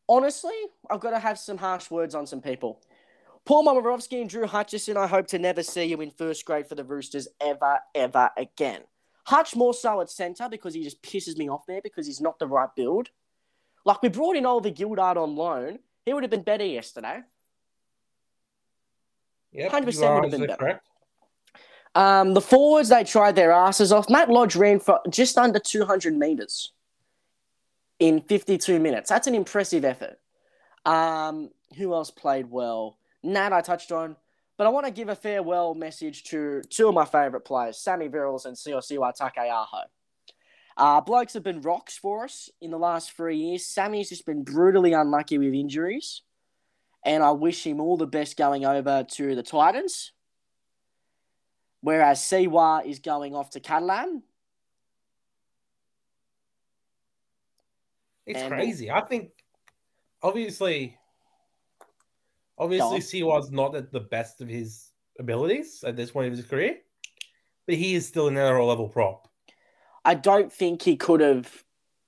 Honestly, I've got to have some harsh words on some people. Paul Momirovski and Drew Hutchison, I hope to never see you in first grade for the Roosters ever, ever again. Hutch more so at centre because he just pisses me off there because he's not the right build. Like, we brought in Oliver Gildart on loan. He would have been better yesterday. Yeah, 100% would have been better. Correct. The forwards, they tried their asses off. Matt Lodge ran for just under 200 metres in 52 minutes. That's an impressive effort. Who else played well? Nat, I touched on, but I want to give a farewell message to two of my favourite players, Sammy Virals and Siosiwa Takeaho. Blokes have been rocks for us in the last 3 years. Sammy's just been brutally unlucky with injuries, and I wish him all the best going over to the Titans, whereas Siwa is going off to Catalan. It's crazy. I think, Obviously, Siwa's not at the best of his abilities at this point of his career, but he is still an NRL-level prop. I don't think he could have...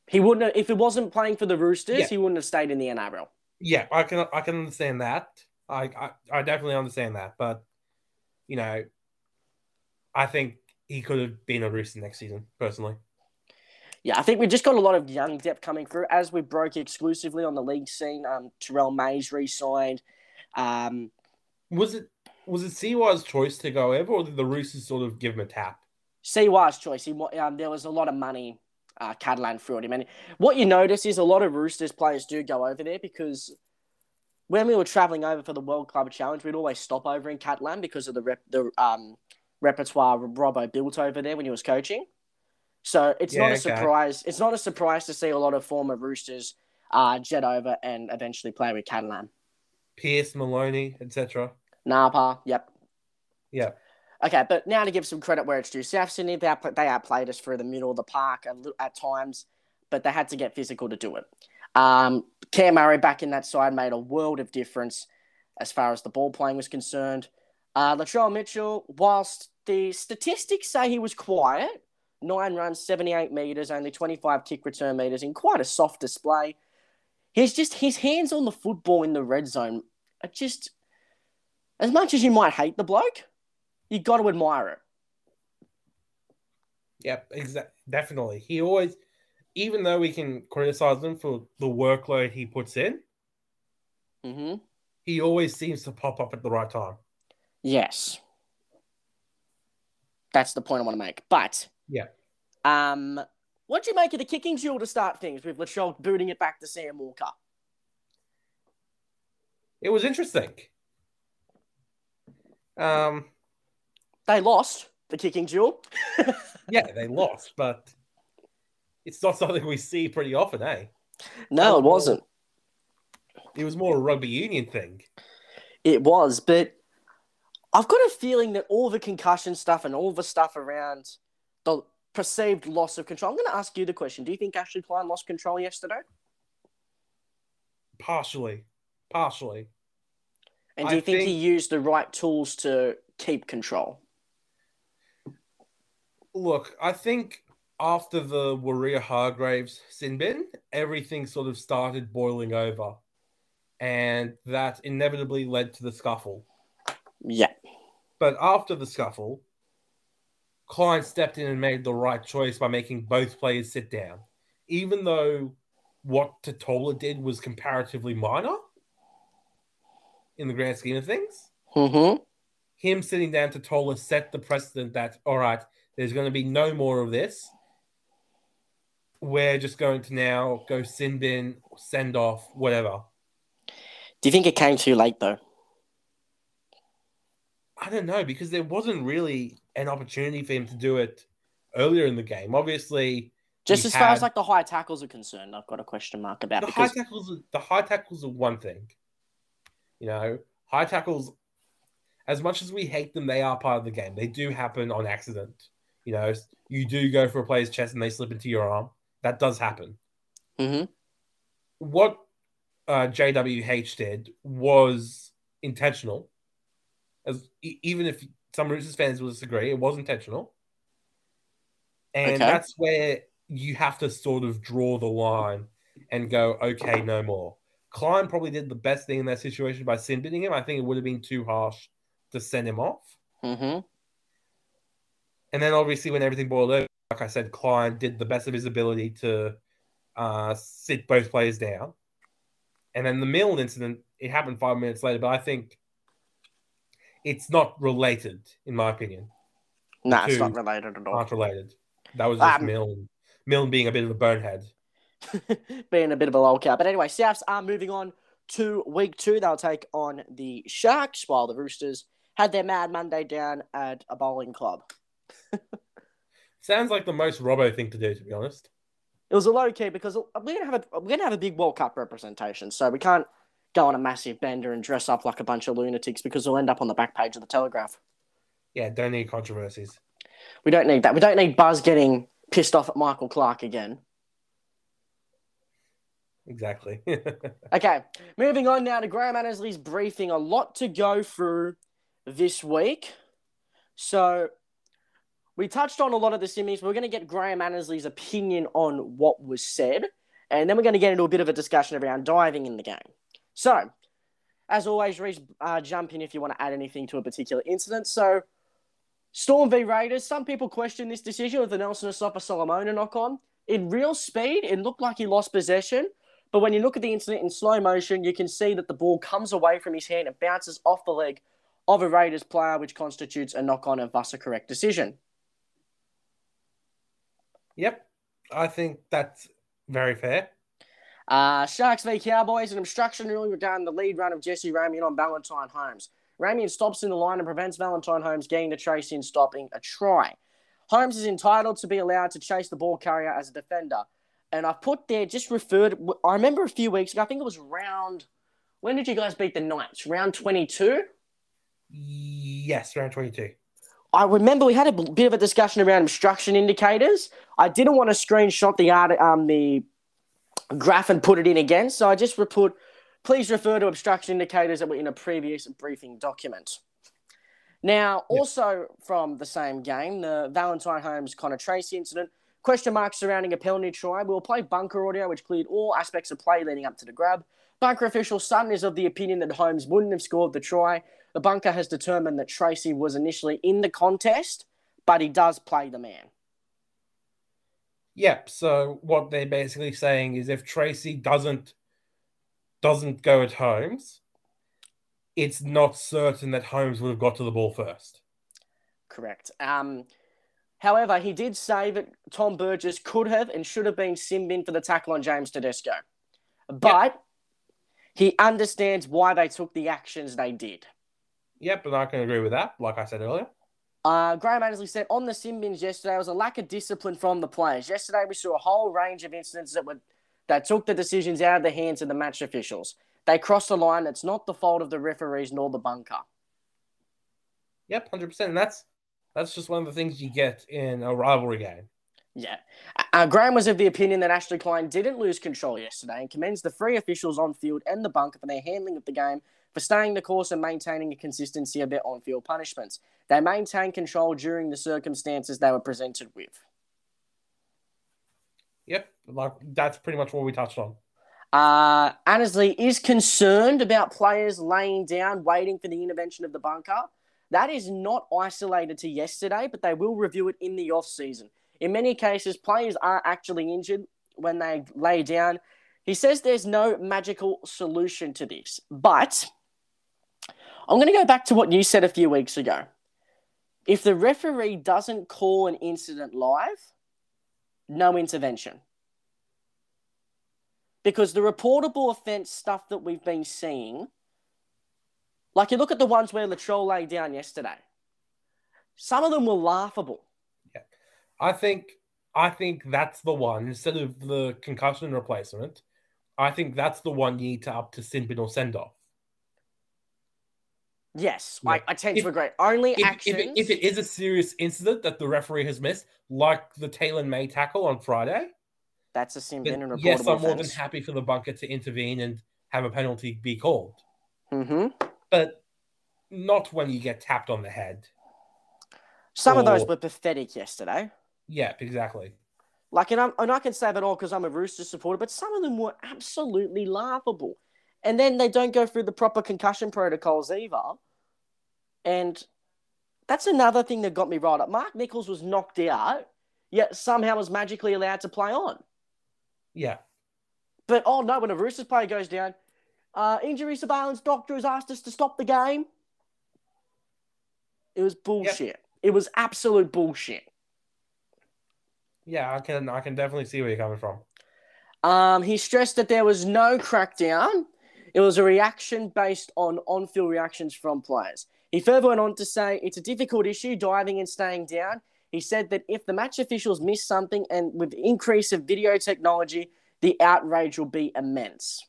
He wouldn't have, if it wasn't playing for the Roosters, he wouldn't have stayed in the NRL. Yeah, I can understand that. I definitely understand that, but, you know, I think he could have been a Rooster next season, personally. Yeah, I think we've just got a lot of young depth coming through. As we broke exclusively on the league scene, Terrell Mays re-signed. Was it Siwa's choice to go over, or did the Roosters sort of give him a tap? Siwa's choice. There was a lot of money Catalan threw at him, and what you notice is a lot of Roosters players do go over there because when we were travelling over for the World Club Challenge, we'd always stop over in Catalan because of the repertoire Robbo built over there when he was coaching. So it's not a surprise. It's not a surprise to see a lot of former Roosters jet over and eventually play with Catalan. Pierce, Maloney, etc. Napa, yep. Yeah. Okay, but now to give some credit where it's due. South Sydney, they outplayed us through the middle of the park at times, but they had to get physical to do it. Cam Murray back in that side made a world of difference as far as the ball playing was concerned. Latrell Mitchell, whilst the statistics say he was quiet, 9 runs, 78 metres, only 25 kick return metres in quite a soft display. He's just his hands on the football in the red zone are just, as much as you might hate the bloke, you got to admire it. Yep, exactly. Definitely. He always, even though we can criticize him for the workload he puts in, he always seems to pop up at the right time. Yes, that's the point I want to make. But yeah, what do you make of the kicking duel to start things with Latrell booting it back to Sam Walker? It was interesting. They lost. The kicking duel? Yeah, they lost, but it's not something we see pretty often, eh? No, it wasn't. It was more a rugby union thing. It was, but I've got a feeling that all the concussion stuff and all the stuff around the perceived loss of control. I'm going to ask you the question. Do you think Ashley Klein lost control yesterday? Partially. And do you think he used the right tools to keep control? Look, I think after the Waria Hargraves sin bin, everything sort of started boiling over. And that inevitably led to the scuffle. Yeah. But after the scuffle, Klein stepped in and made the right choice by making both players sit down. Even though what Totola did was comparatively minor in the grand scheme of things, him sitting down to Totola set the precedent that, all right, there's going to be no more of this. We're just going to now go sin bin, send off, whatever. Do you think it came too late, though? I don't know, because there wasn't really an opportunity for him to do it earlier in the game. Obviously, just as far as like the high tackles are concerned, I've got a question mark about the high tackles are one thing. You know, high tackles, as much as we hate them, they are part of the game. They do happen on accident. You know, you do go for a player's chest and they slip into your arm. That does happen. Mm-hmm. What JWH did was intentional. Even if some Roosters fans will disagree, it was intentional. And that's where you have to sort of draw the line and go, okay, no more. Klein probably did the best thing in that situation by sin binning him. I think it would have been too harsh to send him off. Mm-hmm. And then obviously when everything boiled over, like I said, Klein did the best of his ability to sit both players down. And then the Milne incident, it happened 5 minutes later, but I think it's not related, in my opinion. No, it's not related at all. Not related. That was just Milne being a bit of a bonehead. Being a bit of a lolcow. But anyway, Souths are moving on to week two. They'll take on the Sharks while the Roosters had their Mad Monday down at a bowling club. Sounds like the most Robbo thing to do, to be honest. It was a low key because we're gonna have a big World Cup representation, so we can't go on a massive bender and dress up like a bunch of lunatics because we'll end up on the back page of the Telegraph. Yeah, don't need controversies. We don't need that. We don't need Buzz getting pissed off at Michael Clark again. Exactly. Okay, moving on now to Graham Annesley's briefing. A lot to go through this week. So we touched on a lot of the simmies. We're going to get Graham Annesley's opinion on what was said. And then we're going to get into a bit of a discussion around diving in the game. So, as always, Reece, jump in if you want to add anything to a particular incident. So, Storm v Raiders. Some people question this decision with the Nelson Asapa-Solomona knock-on. In real speed, it looked like he lost possession. But when you look at the incident in slow motion, you can see that the ball comes away from his hand and bounces off the leg of a Raiders player, which constitutes a knock-on and thus a correct decision. Yep, I think that's very fair. Sharks v Cowboys, an obstruction ruling regarding the lead run of Jesse Ramian on Valentine Holmes. Ramian stops in the line and prevents Valentine Holmes getting the chase in, stopping a try. Holmes is entitled to be allowed to chase the ball carrier as a defender. And I put there, just referred, I remember a few weeks ago, I think it was round, when did you guys beat the Knights? Round 22? Yes, round 22. I remember we had a bit of a discussion around obstruction indicators. I didn't want to screenshot the graph and put it in again, so I just put, please refer to obstruction indicators that were in a previous briefing document. Now, also from the same game, the Valentine Holmes-Connor Tracy incident, question marks surrounding a penalty try. We'll play bunker audio, which cleared all aspects of play leading up to the grab. Bunker official Sutton is of the opinion that Holmes wouldn't have scored the try. The bunker has determined that Tracy was initially in the contest, but he does play the man. Yep, so what they're basically saying is if Tracy doesn't go at Holmes, it's not certain that Holmes would have got to the ball first. Correct. However, he did say that Tom Burgess could have and should have been sin-binned for the tackle on James Tedesco. But he understands why they took the actions they did. Yep, and I can agree with that, like I said earlier. Graham Annesley said, on the sin bins yesterday, it was a lack of discipline from the players. Yesterday, we saw a whole range of incidents that took the decisions out of the hands of the match officials. They crossed the line. It's not the fault of the referees nor the bunker. Yep, 100%. And that's just one of the things you get in a rivalry game. Yeah. Graham was of the opinion that Ashley Klein didn't lose control yesterday and commends the three officials on field and the bunker for their handling of the game, for staying the course and maintaining a consistency of their on-field punishments. They maintained control during the circumstances they were presented with. Yep, like that's pretty much what we touched on. Annesley is concerned about players laying down, waiting for the intervention of the bunker. That is not isolated to yesterday, but they will review it in the off-season. In many cases, players are actually injured when they lay down. He says there's no magical solution to this, but I'm going to go back to what you said a few weeks ago. If the referee doesn't call an incident live, no intervention. Because the reportable offence stuff that we've been seeing, like you look at the ones where Latrell laid down yesterday, some of them were laughable. Yeah. I think that's the one, instead of the concussion replacement, I think that's the one you need to up to sin bin or send off. Yes, yeah. I tend to agree. Only actions... If it is a serious incident that the referee has missed, like the Taylor May tackle on Friday... That's a sin bin and reportable offence. Yes, I'm more than happy for the bunker to intervene and have a penalty be called. Mm-hmm. But not when you get tapped on the head. Some of those were pathetic yesterday. Yeah, exactly. Like, and I can say that all because I'm a Rooster supporter, but some of them were absolutely laughable. And then they don't go through the proper concussion protocols either. And that's another thing that got me right up. Mark Nichols was knocked out, yet somehow was magically allowed to play on. Yeah. But, oh, no, when a Roosters player goes down, injury surveillance doctor has asked us to stop the game. It was bullshit. Yep. It was absolute bullshit. Yeah, I can definitely see where you're coming from. He stressed that there was no crackdown. It was a reaction based on on-field reactions from players. He further went on to say it's a difficult issue, diving and staying down. He said that if the match officials miss something, and with the increase of video technology, the outrage will be immense.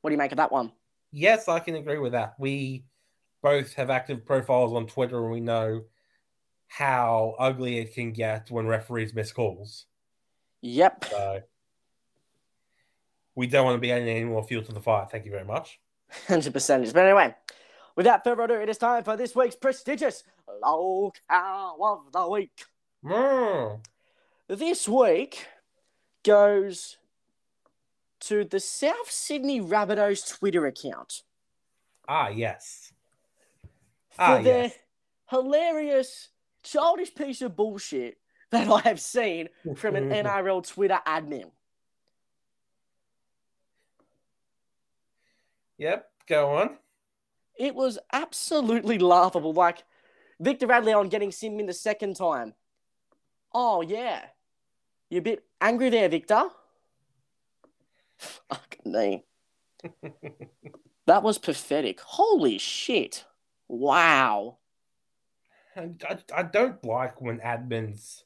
What do you make of that one? Yes, I can agree with that. We both have active profiles on Twitter, and we know how ugly it can get when referees miss calls. Yep. So we don't want to be adding any more fuel to the fire. Thank you very much. 100%. But anyway, without further ado, it is time for this week's prestigious Low Cow of the Week. Mm. This week goes to the South Sydney Rabbitohs Twitter account. Ah, yes. Their hilarious... childish piece of bullshit that I have seen from an NRL Twitter admin. Yep, go on. It was absolutely laughable. Like, Victor Radleon getting sin bin the second time. Oh, yeah. You're a bit angry there, Victor. Fucking me. That was pathetic. Holy shit. Wow. I don't like when admins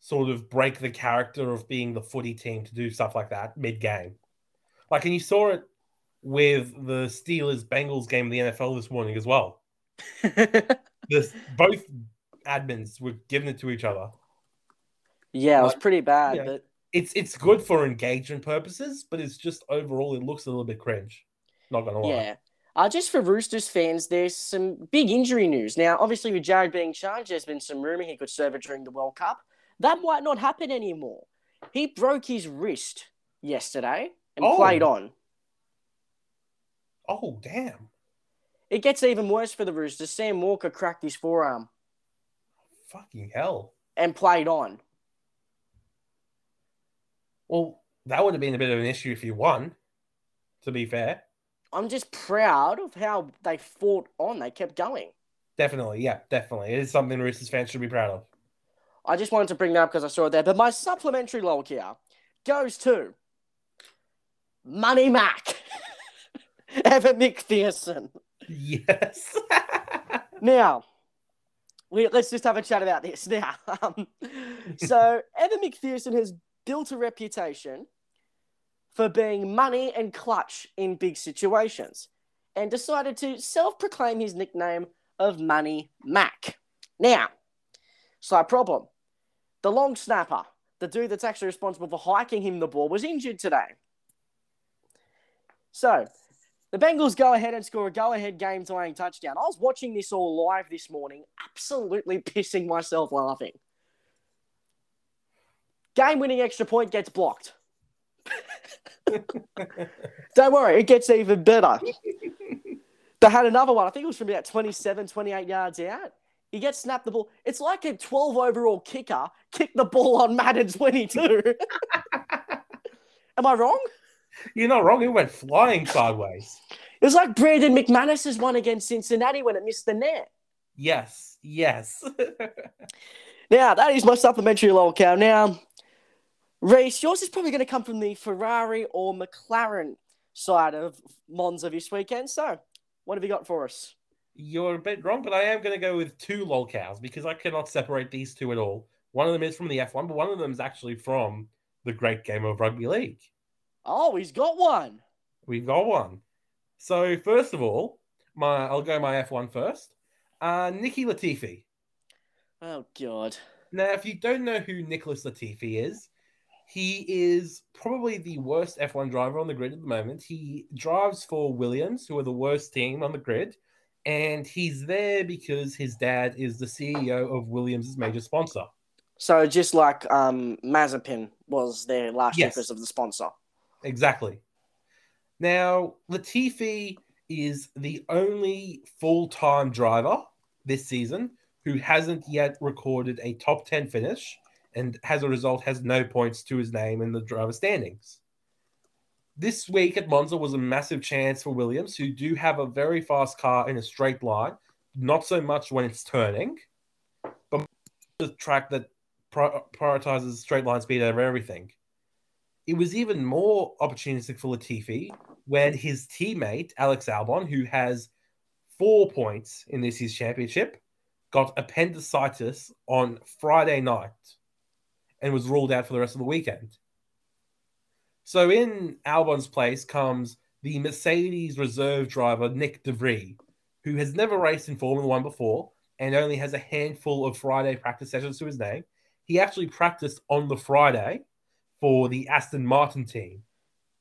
sort of break the character of being the footy team to do stuff like that mid-game. Like, and you saw it with the Steelers-Bengals game of the NFL this morning as well. Both admins were giving it to each other. Yeah, like, it was pretty bad. You know, but it's good for engagement purposes, but it's just overall it looks a little bit cringe. Not going to lie. Yeah. Just for Roosters fans, there's some big injury news. Now, obviously, with Jared being charged, there's been some rumour he could serve it during the World Cup. That might not happen anymore. He broke his wrist yesterday and played on. Oh, damn. It gets even worse for the Roosters. Sam Walker cracked his forearm. Fucking hell. And played on. Well, that would have been a bit of an issue if you won, to be fair. I'm just proud of how they fought on. They kept going. Definitely, yeah, definitely. It is something Roosters fans should be proud of. I just wanted to bring that up because I saw it there. But my supplementary lol here goes to Money Mac, Evan McPherson. Yes. Now, let's just have a chat about this now. So Evan McPherson has built a reputation for being money and clutch in big situations and decided to self-proclaim his nickname of Money Mac. Now, slight problem. The long snapper, the dude that's actually responsible for hiking him the ball, was injured today. So the Bengals go ahead and score a go-ahead game-tying touchdown. I was watching this all live this morning, absolutely pissing myself laughing. Game-winning extra point gets blocked. Don't worry, it gets even better. They had another one. I think it was from about 27, 28 yards out. He gets snapped the ball. It's like a 12 overall kicker kicked the ball on Madden 22. Am I wrong? You're not wrong. It went flying sideways. It was like Brandon McManus's one against Cincinnati when it missed the net. Yes, yes. Now, that is my supplementary lol cow. Now, Reece, yours is probably going to come from the Ferrari or McLaren side of Monza this weekend. So, what have you got for us? You're a bit wrong, but I am going to go with two lol cows because I cannot separate these two at all. One of them is from the F1, but one of them is actually from the great game of rugby league. Oh, he's got one. We've got one. So, first of all, I'll go my F1 first. Nicky Latifi. Oh, God. Now, if you don't know who Nicholas Latifi is, he is probably the worst F1 driver on the grid at the moment. He drives for Williams, who are the worst team on the grid, and he's there because his dad is the CEO of Williams' major sponsor. So, just like Mazepin was there last year because of the sponsor. Exactly. Now, Latifi is the only full-time driver this season who hasn't yet recorded a top 10 finish and, as a result, has no points to his name in the driver standings. This week at Monza was a massive chance for Williams, who do have a very fast car in a straight line, not so much when it's turning, but the track that prioritizes straight line speed over everything. It was even more opportunistic for Latifi when his teammate, Alex Albon, who has 4 points in this year's championship, got appendicitis on Friday night and was ruled out for the rest of the weekend. So in Albon's place comes the Mercedes reserve driver, Nick De Vries, who has never raced in Formula One before and only has a handful of Friday practice sessions to his name. He actually practiced on the Friday for the Aston Martin team.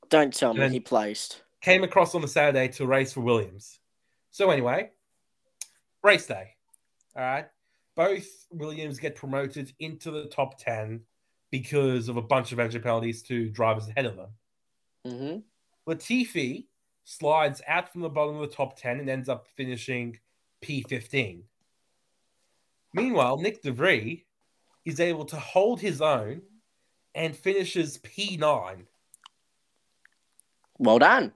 Don't tell me he placed. Came across on the Saturday to race for Williams. So anyway, race day. All right. Both Williams get promoted into the top 10 because of a bunch of engine penalties to drivers ahead of them. Mm-hmm. Latifi slides out from the bottom of the top 10 and ends up finishing P15. Meanwhile, Nick De Vries is able to hold his own and finishes P9. Well done.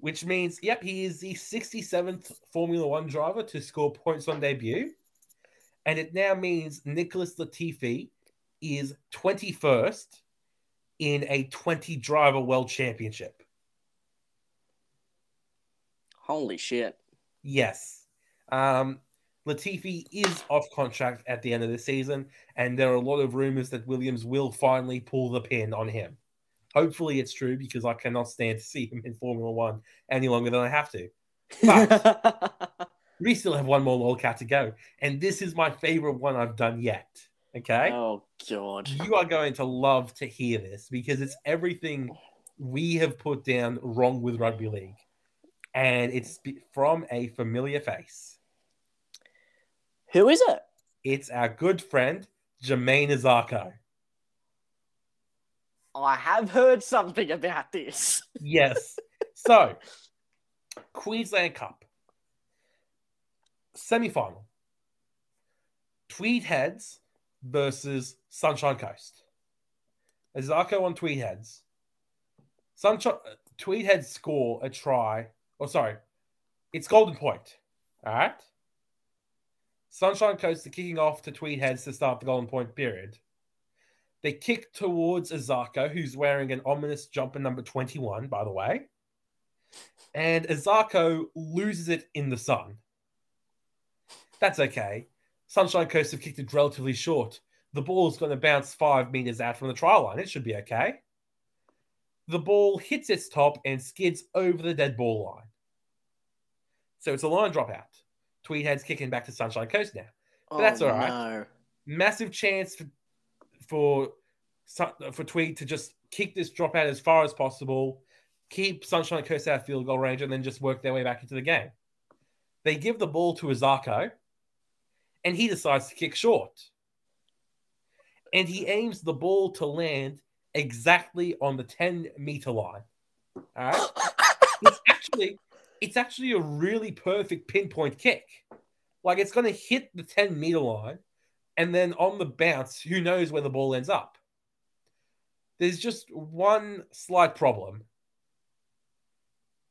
Which means, yep, he is the 67th Formula One driver to score points on debut. And it now means Nicholas Latifi is 21st in a 20-driver world championship. Holy shit. Yes. Latifi is off contract at the end of the season, and there are a lot of rumors that Williams will finally pull the pin on him. Hopefully it's true, because I cannot stand to see him in Formula One any longer than I have to. But we still have one more lolcat to go, and this is my favorite one I've done yet. Okay? Oh, God. You are going to love to hear this, because it's everything we have put down wrong with rugby league, and it's from a familiar face. Who is it? It's our good friend, Jermaine Azarko. I have heard something about this. Yes. So, Queensland Cup. Semi-final. Tweed Heads versus Sunshine Coast. Azarko on Tweed Heads. Tweed Heads score a try. Oh, sorry. It's Golden Point. All right? Sunshine Coast are kicking off to Tweed Heads to start the Golden Point period. They kick towards Azarko, who's wearing an ominous jumper number 21, by the way. And Azarko loses it in the sun. That's okay. Sunshine Coast have kicked it relatively short. The ball's going to bounce 5 metres out from the try line. It should be okay. The ball hits its top and skids over the dead ball line. So it's a line dropout. Tweedhead's kicking back to Sunshine Coast now. But that's all right. No. Massive chance for Tweed to just kick this dropout as far as possible, keep Sunshine Coast out of field goal range, and then just work their way back into the game. They give the ball to Azarko, and he decides to kick short. And he aims the ball to land exactly on the 10-meter line. All right? It's actually a really perfect pinpoint kick. Like, it's going to hit the 10-meter line, and then on the bounce, who knows where the ball ends up. There's just one slight problem.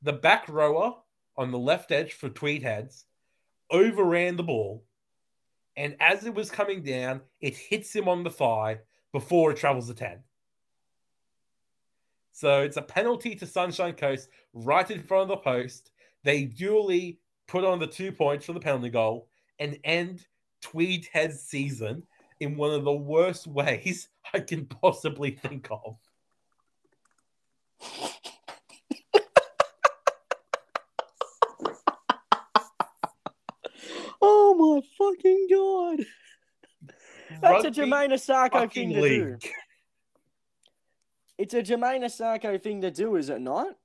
The back rower on the left edge for Tweed Heads overran the ball, and as it was coming down, it hits him on the thigh before it travels the 10. So it's a penalty to Sunshine Coast right in front of the post. They duly put on the 2 points from the penalty goal and end Tweed Heads' season in one of the worst ways I can possibly think of. Oh my fucking God. That's a Jermaine Asako thing to do. It's a Jermaine Asako thing to do, is it not?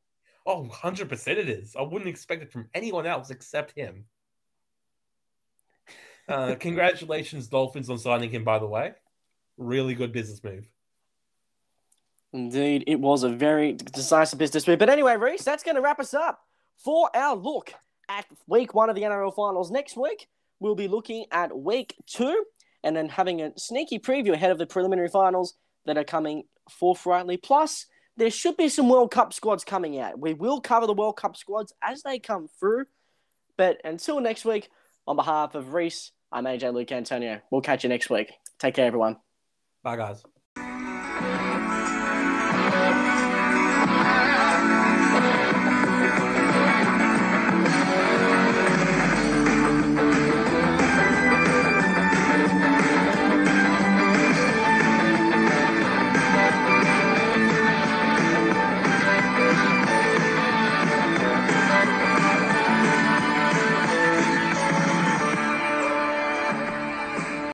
Oh, 100% it is. I wouldn't expect it from anyone else except him. Congratulations, Dolphins, on signing him, by the way. Really good business move. Indeed, it was a very decisive business move. But anyway, Reese, that's going to wrap us up for our look at week one of the NRL finals. Next week, we'll be looking at week two and then having a sneaky preview ahead of the preliminary finals that are coming forthrightly. Plus, there should be some World Cup squads coming out. We will cover the World Cup squads as they come through. But until next week, on behalf of Reese, I'm AJ Luke Antonio. We'll catch you next week. Take care, everyone. Bye, guys.